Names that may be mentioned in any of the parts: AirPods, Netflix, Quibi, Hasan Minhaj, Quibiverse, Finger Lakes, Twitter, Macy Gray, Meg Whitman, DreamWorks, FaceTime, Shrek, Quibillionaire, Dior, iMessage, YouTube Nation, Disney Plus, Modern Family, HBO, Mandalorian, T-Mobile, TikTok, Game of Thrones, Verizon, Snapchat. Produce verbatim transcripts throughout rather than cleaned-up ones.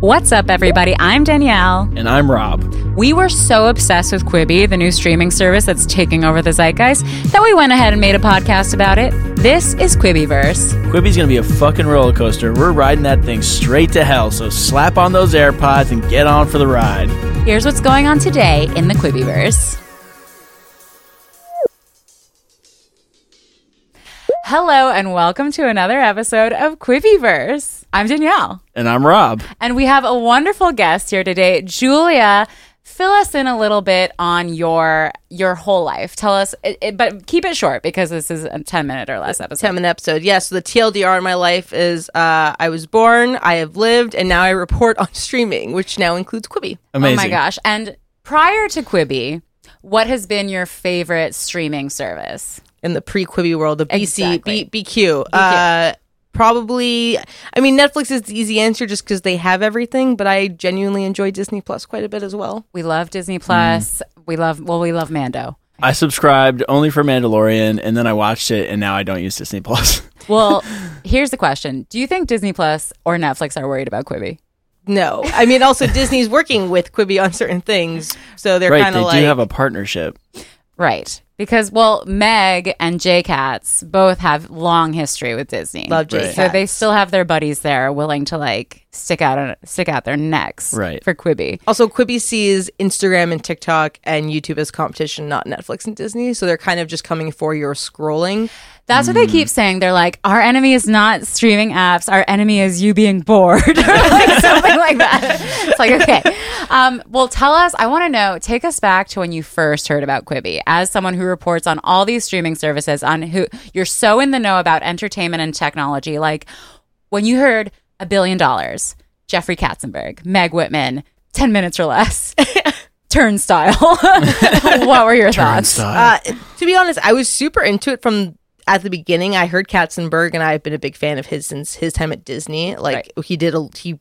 What's up, everybody? I'm Danielle. And I'm Rob. We were so obsessed with Quibi, the new streaming service that's taking over the zeitgeist, that we went ahead and made a podcast about it. This is Quibiverse. Quibi's going to be a fucking roller coaster. We're riding that thing straight to hell, so slap on those AirPods and get on for the ride. Here's what's going on today in the Quibiverse. Hello and welcome to another episode of Quibiverse. I'm Danielle. And I'm Rob. And we have a wonderful guest here today, Julia. Fill us in a little bit on your your whole life. Tell us, it, it, but keep it short because this is a ten minute or less episode. ten minute episode, yes. Yeah, so the T L D R in my life is uh, I was born, I have lived, and now I report on streaming, which now includes Quibi. Amazing. Oh my gosh. And prior to Quibi, what has been your favorite streaming service? In the pre-Quibi world, the B C, exactly. B- BQ. BQ. Uh, probably, I mean, Netflix is the easy answer just because they have everything, but I genuinely enjoy Disney Plus quite a bit as well. We love Disney Plus. Mm. We love, well, we love Mando. I subscribed only for Mandalorian, and then I watched it, and now I don't use Disney Plus. Well, here's the question. Do you think Disney Plus or Netflix are worried about Quibi? No. I mean, also, Disney's working with Quibi on certain things, so they're right, kind of they like... They do have a partnership. Right. Because, well, Meg and J. Katz both have long history with Disney. Love J. Right. So they still have their buddies there willing to, like, stick out stick out their necks right. for Quibi. Also, Quibi sees Instagram and TikTok and YouTube as competition, not Netflix and Disney. So they're kind of just coming for your scrolling. That's mm. what they keep saying. They're like, our enemy is not streaming apps. Our enemy is you being bored. Or like something like that. It's like, okay. Um, well, tell us, I want to know, take us back to when you first heard about Quibi. As someone who reports on all these streaming services, on who you're so in the know about entertainment and technology, like when you heard a billion dollars, Jeffrey Katzenberg, Meg Whitman, ten minutes or less, Turnstile, what were your thoughts? Uh, to be honest, I was super into it from at the beginning. I heard Katzenberg, and I've been a big fan of his since his time at Disney. Like right. he did a he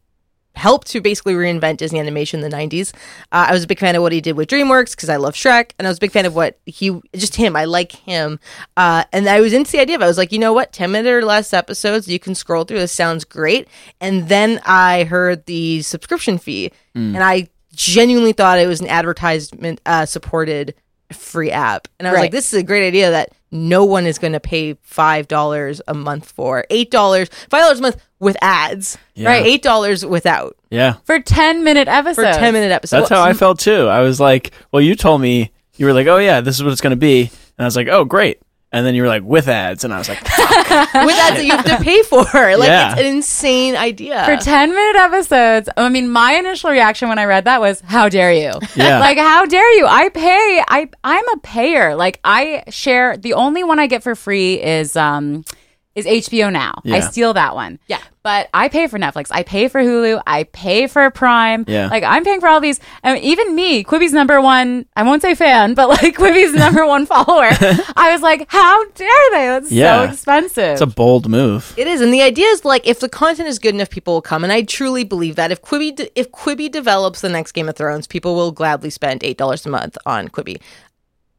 helped to basically reinvent Disney animation in the nineties. Uh, I was a big fan of what he did with DreamWorks because I love Shrek, and I was a big fan of what he, just him, I like him. Uh, and I was into the idea of, I was like, you know what, ten minute or less episodes, you can scroll through, this sounds great. And then I heard the subscription fee, mm. and I genuinely thought it was an advertisement-supported uh, free app. And I was right. like, this is a great idea that no one is going to pay five dollars a month for. eight dollars, five dollars a month with ads, yeah. right? eight dollars without. Yeah. For ten minute episodes. For ten minute episodes. That's how I felt too. I was like, well, you told me, you were like, oh yeah, this is what it's going to be. And I was like, oh, great. And then you were like, with ads. And I was like, fuck. With ads that you have to pay for. Like, yeah. It's an insane idea. For ten minute episodes. I mean, my initial reaction when I read that was, how dare you? Yeah. Like, how dare you? I pay. I, I'm a payer. Like, I share. The only one I get for free is... um. is H B O Now. Yeah. I steal that one. Yeah. But I pay for Netflix. I pay for Hulu. I pay for Prime. Yeah. Like, I'm paying for all these. I mean, even me, Quibi's number one, I won't say fan, but like Quibi's number one follower. I was like, how dare they? That's yeah. so expensive. It's a bold move. It is. And the idea is like, if the content is good enough, people will come. And I truly believe that. If Quibi, de- if Quibi develops the next Game of Thrones, people will gladly spend eight dollars a month on Quibi.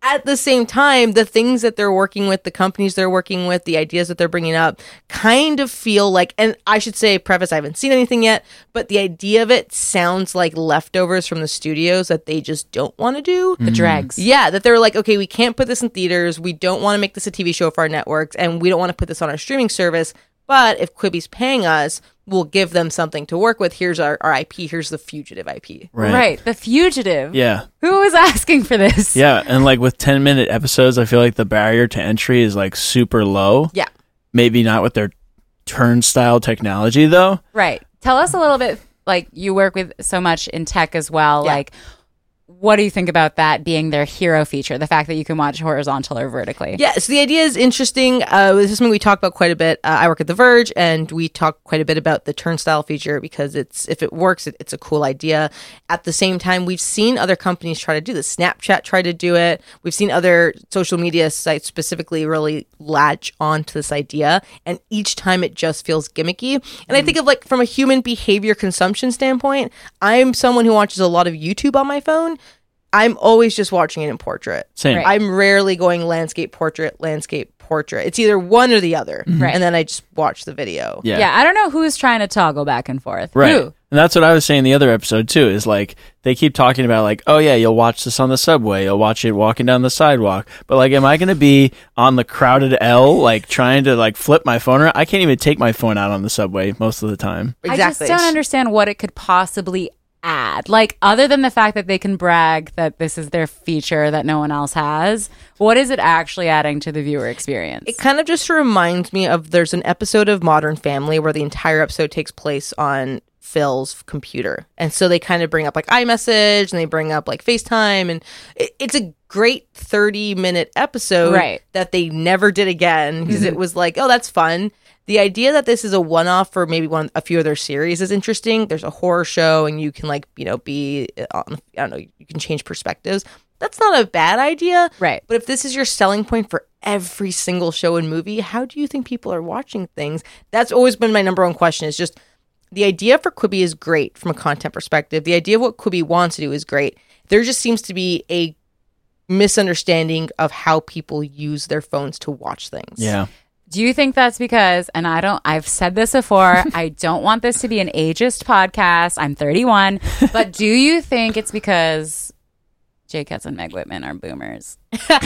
At the same time, the things that they're working with, the companies they're working with, the ideas that they're bringing up kind of feel like, and I should say, preface, I haven't seen anything yet, but the idea of it sounds like leftovers from the studios that they just don't want to do. The dregs. Yeah, that they're like, okay, we can't put this in theaters. We don't want to make this a T V show for our networks, and we don't want to put this on our streaming service. But if Quibi's paying us, we'll give them something to work with. Here's our, our I P. Here's the Fugitive I P. Right. right. The Fugitive. Yeah. Who was asking for this? Yeah. And like with ten minute episodes, I feel like the barrier to entry is like super low. Yeah. Maybe not with their Turnstile technology though. Right. Tell us a little bit, like you work with so much in tech as well. Yeah. Like, what do you think about that being their hero feature? The fact that you can watch horizontal or vertically? Yeah, so the idea is interesting. Uh, this is something we talk about quite a bit. Uh, I work at The Verge, and we talk quite a bit about the Turnstile feature because it's if it works, it, it's a cool idea. At the same time, we've seen other companies try to do this. Snapchat tried to do it. We've seen other social media sites specifically really latch onto this idea, and each time it just feels gimmicky. And mm. I think of like from a human behavior consumption standpoint, I'm someone who watches a lot of YouTube on my phone. I'm always just watching it in portrait. Same. Right. I'm rarely going landscape, portrait, landscape, portrait. portrait. It's either one or the other. Mm-hmm. Right. And then I just watch the video. Yeah. yeah. I don't know who's trying to toggle back and forth. Right. Who? And that's what I was saying the other episode, too, is like they keep talking about like, oh, yeah, you'll watch this on the subway. You'll watch it walking down the sidewalk. But like, am I going to be on the crowded L, like trying to like flip my phone around? I can't even take my phone out on the subway most of the time. Exactly. I just don't understand what it could possibly add, like other than the fact that they can brag that this is their feature that no one else has. What is it actually adding to the viewer experience? It kind of just reminds me of, there's an episode of Modern Family where the entire episode takes place on Phil's computer, and so they kind of bring up like iMessage and they bring up like FaceTime, and it, it's a great thirty minute episode, right, that they never did again because it was like, oh, that's fun. The idea that this is a one-off for maybe one a few of their series is interesting. There's a horror show, and you can like you know be on, I don't know, you can change perspectives. That's not a bad idea, right? But if this is your selling point for every single show and movie, how do you think people are watching things? That's always been my number one question. Is just the idea for Quibi is great from a content perspective. The idea of what Quibi wants to do is great. There just seems to be a misunderstanding of how people use their phones to watch things. Yeah. Do you think that's because, and I don't, I've said this before, I don't want this to be an ageist podcast. I'm thirty-one. But do you think it's because Jay Katz and Meg Whitman are boomers? So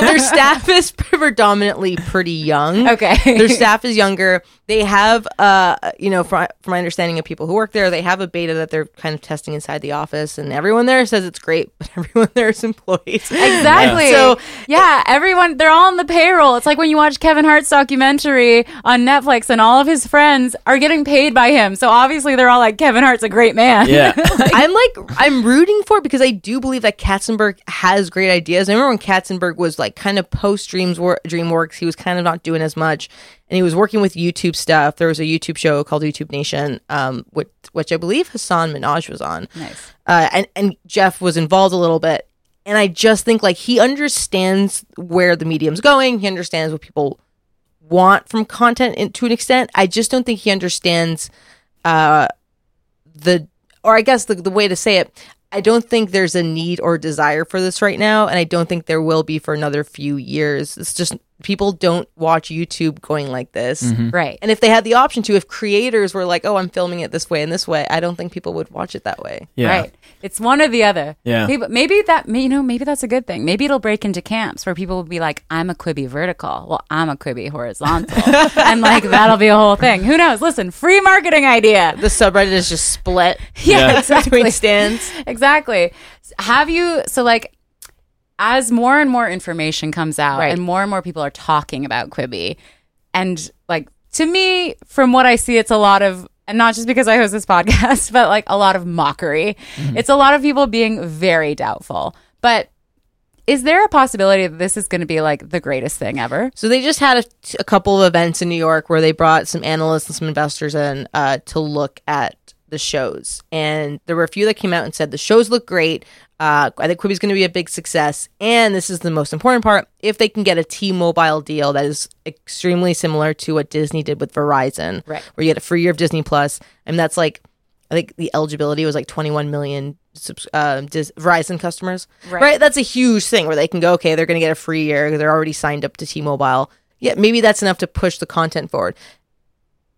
their staff is predominantly pretty young. Okay. Their staff is younger. They have, uh, you know, from, from my understanding of people who work there, they have a beta that they're kind of testing inside the office, and everyone there says it's great, but everyone there is employees. Exactly. Yeah. So yeah, everyone, they're all on the payroll. It's like when you watch Kevin Hart's documentary on Netflix and all of his friends are getting paid by him. So obviously they're all like, Kevin Hart's a great man. Yeah. like, I'm like, I'm rooting for it because I do believe that Katzenberg has great ideas. I remember when Katzenberg was like kind of post DreamWorks, he was kind of not doing as much, and he was working with YouTube stuff. There was a YouTube show called YouTube Nation, um, which, which I believe Hasan Minhaj was on. Nice. Uh, and, and Jeff was involved a little bit. And I just think like he understands where the medium's going. He understands what people want from content in, to an extent. I just don't think he understands uh, the, or I guess the, the way to say it, I don't think there's a need or desire for this right now, and I don't think there will be for another few years. It's just people don't watch YouTube going like this. Mm-hmm. Right. And if they had the option to, if creators were like, oh, I'm filming it this way and this way, I don't think people would watch it that way. Yeah. Right. It's one or the other. Yeah. Maybe, maybe that, you know, maybe that's a good thing. Maybe it'll break into camps where people will be like, I'm a Quibi vertical. Well, I'm a Quibi horizontal. And like, that'll be a whole thing. Who knows? Listen, free marketing idea. The subreddit is just split. Yeah, yeah. Exactly. Between stands. Exactly. Have you, so like, as more and more information comes out, right, and more and more people are talking about Quibi, and like, to me, from what I see, it's a lot of, and not just because I host this podcast, but like a lot of mockery. Mm-hmm. It's a lot of people being very doubtful. But is there a possibility that this is going to be like the greatest thing ever? So they just had a, a couple of events in New York where they brought some analysts and some investors in uh, to look at the shows. And there were a few that came out and said, the shows look great. Uh, I think Quibi's going to be a big success. And this is the most important part. If they can get a T-Mobile deal that is extremely similar to what Disney did with Verizon, right, where you get a free year of Disney Plus. I mean, that's like, I think the eligibility was like twenty-one million uh, Dis- Verizon customers. Right. right. That's a huge thing where they can go, okay, they're going to get a free year. They're already signed up to T-Mobile. Yeah, maybe that's enough to push the content forward.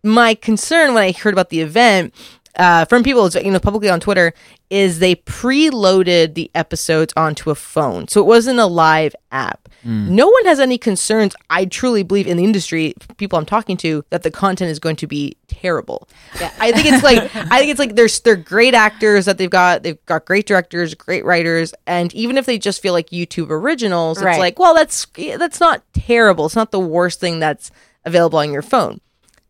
My concern when I heard about the event Uh, from people, you know, publicly on Twitter, is they preloaded the episodes onto a phone, so it wasn't a live app. Mm. No one has any concerns. I truly believe in the industry, people I'm talking to, that the content is going to be terrible. Yeah. I think it's like I think it's like there's they're great actors that they've got. They've got great directors, great writers, and even if they just feel like YouTube originals, right, it's like, well, that's that's not terrible. It's not the worst thing that's available on your phone.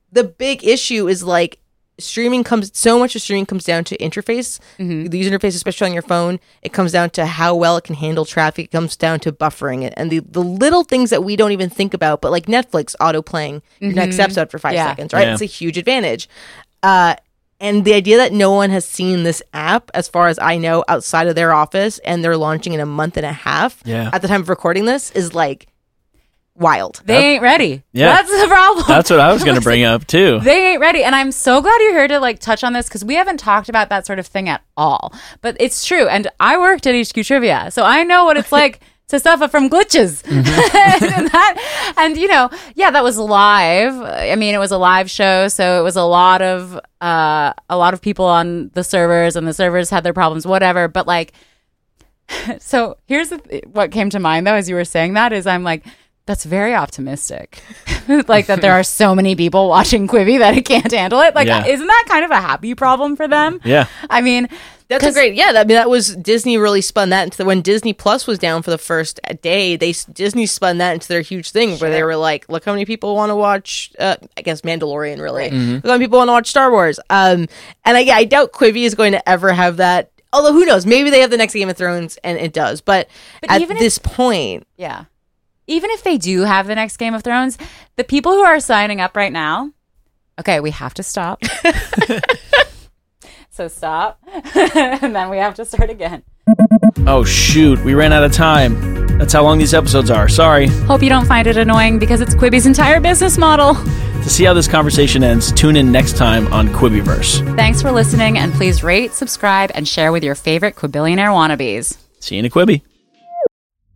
The big issue is like, streaming comes so much of streaming comes down to interface, mm-hmm, the user interface, especially on your phone. It comes down to how well it can handle traffic. It comes down to buffering it and the, the little things that we don't even think about, but like Netflix auto playing mm-hmm. your next episode for five yeah. seconds, right? Yeah. It's a huge advantage. Uh, and the idea that no one has seen this app, as far as I know, outside of their office, and they're launching in a month and a half yeah. at the time of recording this is like wild. They ain't ready. Yeah, that's the problem. That's what I was going to bring up too. They ain't ready, and I'm so glad you're here to like touch on this because we haven't talked about that sort of thing at all. But it's true, and I worked at H Q Trivia, so I know what it's like to suffer from glitches. Mm-hmm. and, that, and, you know, yeah, that was live. I mean, it was a live show, so it was a lot of uh, a lot of people on the servers, and the servers had their problems, whatever. But, like, so here's the th- what came to mind, though, as you were saying that, is I'm like, that's very optimistic. Like, that there are so many people watching Quibi that it can't handle it. Like, yeah. Isn't that kind of a happy problem for them? Yeah. I mean... That's a great, yeah. That, I mean, that was Disney really spun that into the, when Disney Plus was down for the first day. They Disney spun that into their huge thing sure. where they were like, "Look how many people want to watch." Uh, I guess Mandalorian, really. Mm-hmm. Look how many people want to watch Star Wars. Um, and I, yeah, I doubt Quibi is going to ever have that. Although who knows? Maybe they have the next Game of Thrones, and it does. But, but at even this if, point, yeah, even if they do have the next Game of Thrones, the people who are signing up right now, okay, we have to stop. So stop, and then we have to start again. Oh, shoot. We ran out of time. That's how long these episodes are. Sorry. Hope you don't find it annoying, because it's Quibi's entire business model. To see how this conversation ends, tune in next time on Quibiverse. Thanks for listening, and please rate, subscribe, and share with your favorite Quibillionaire wannabes. See you in a Quibi.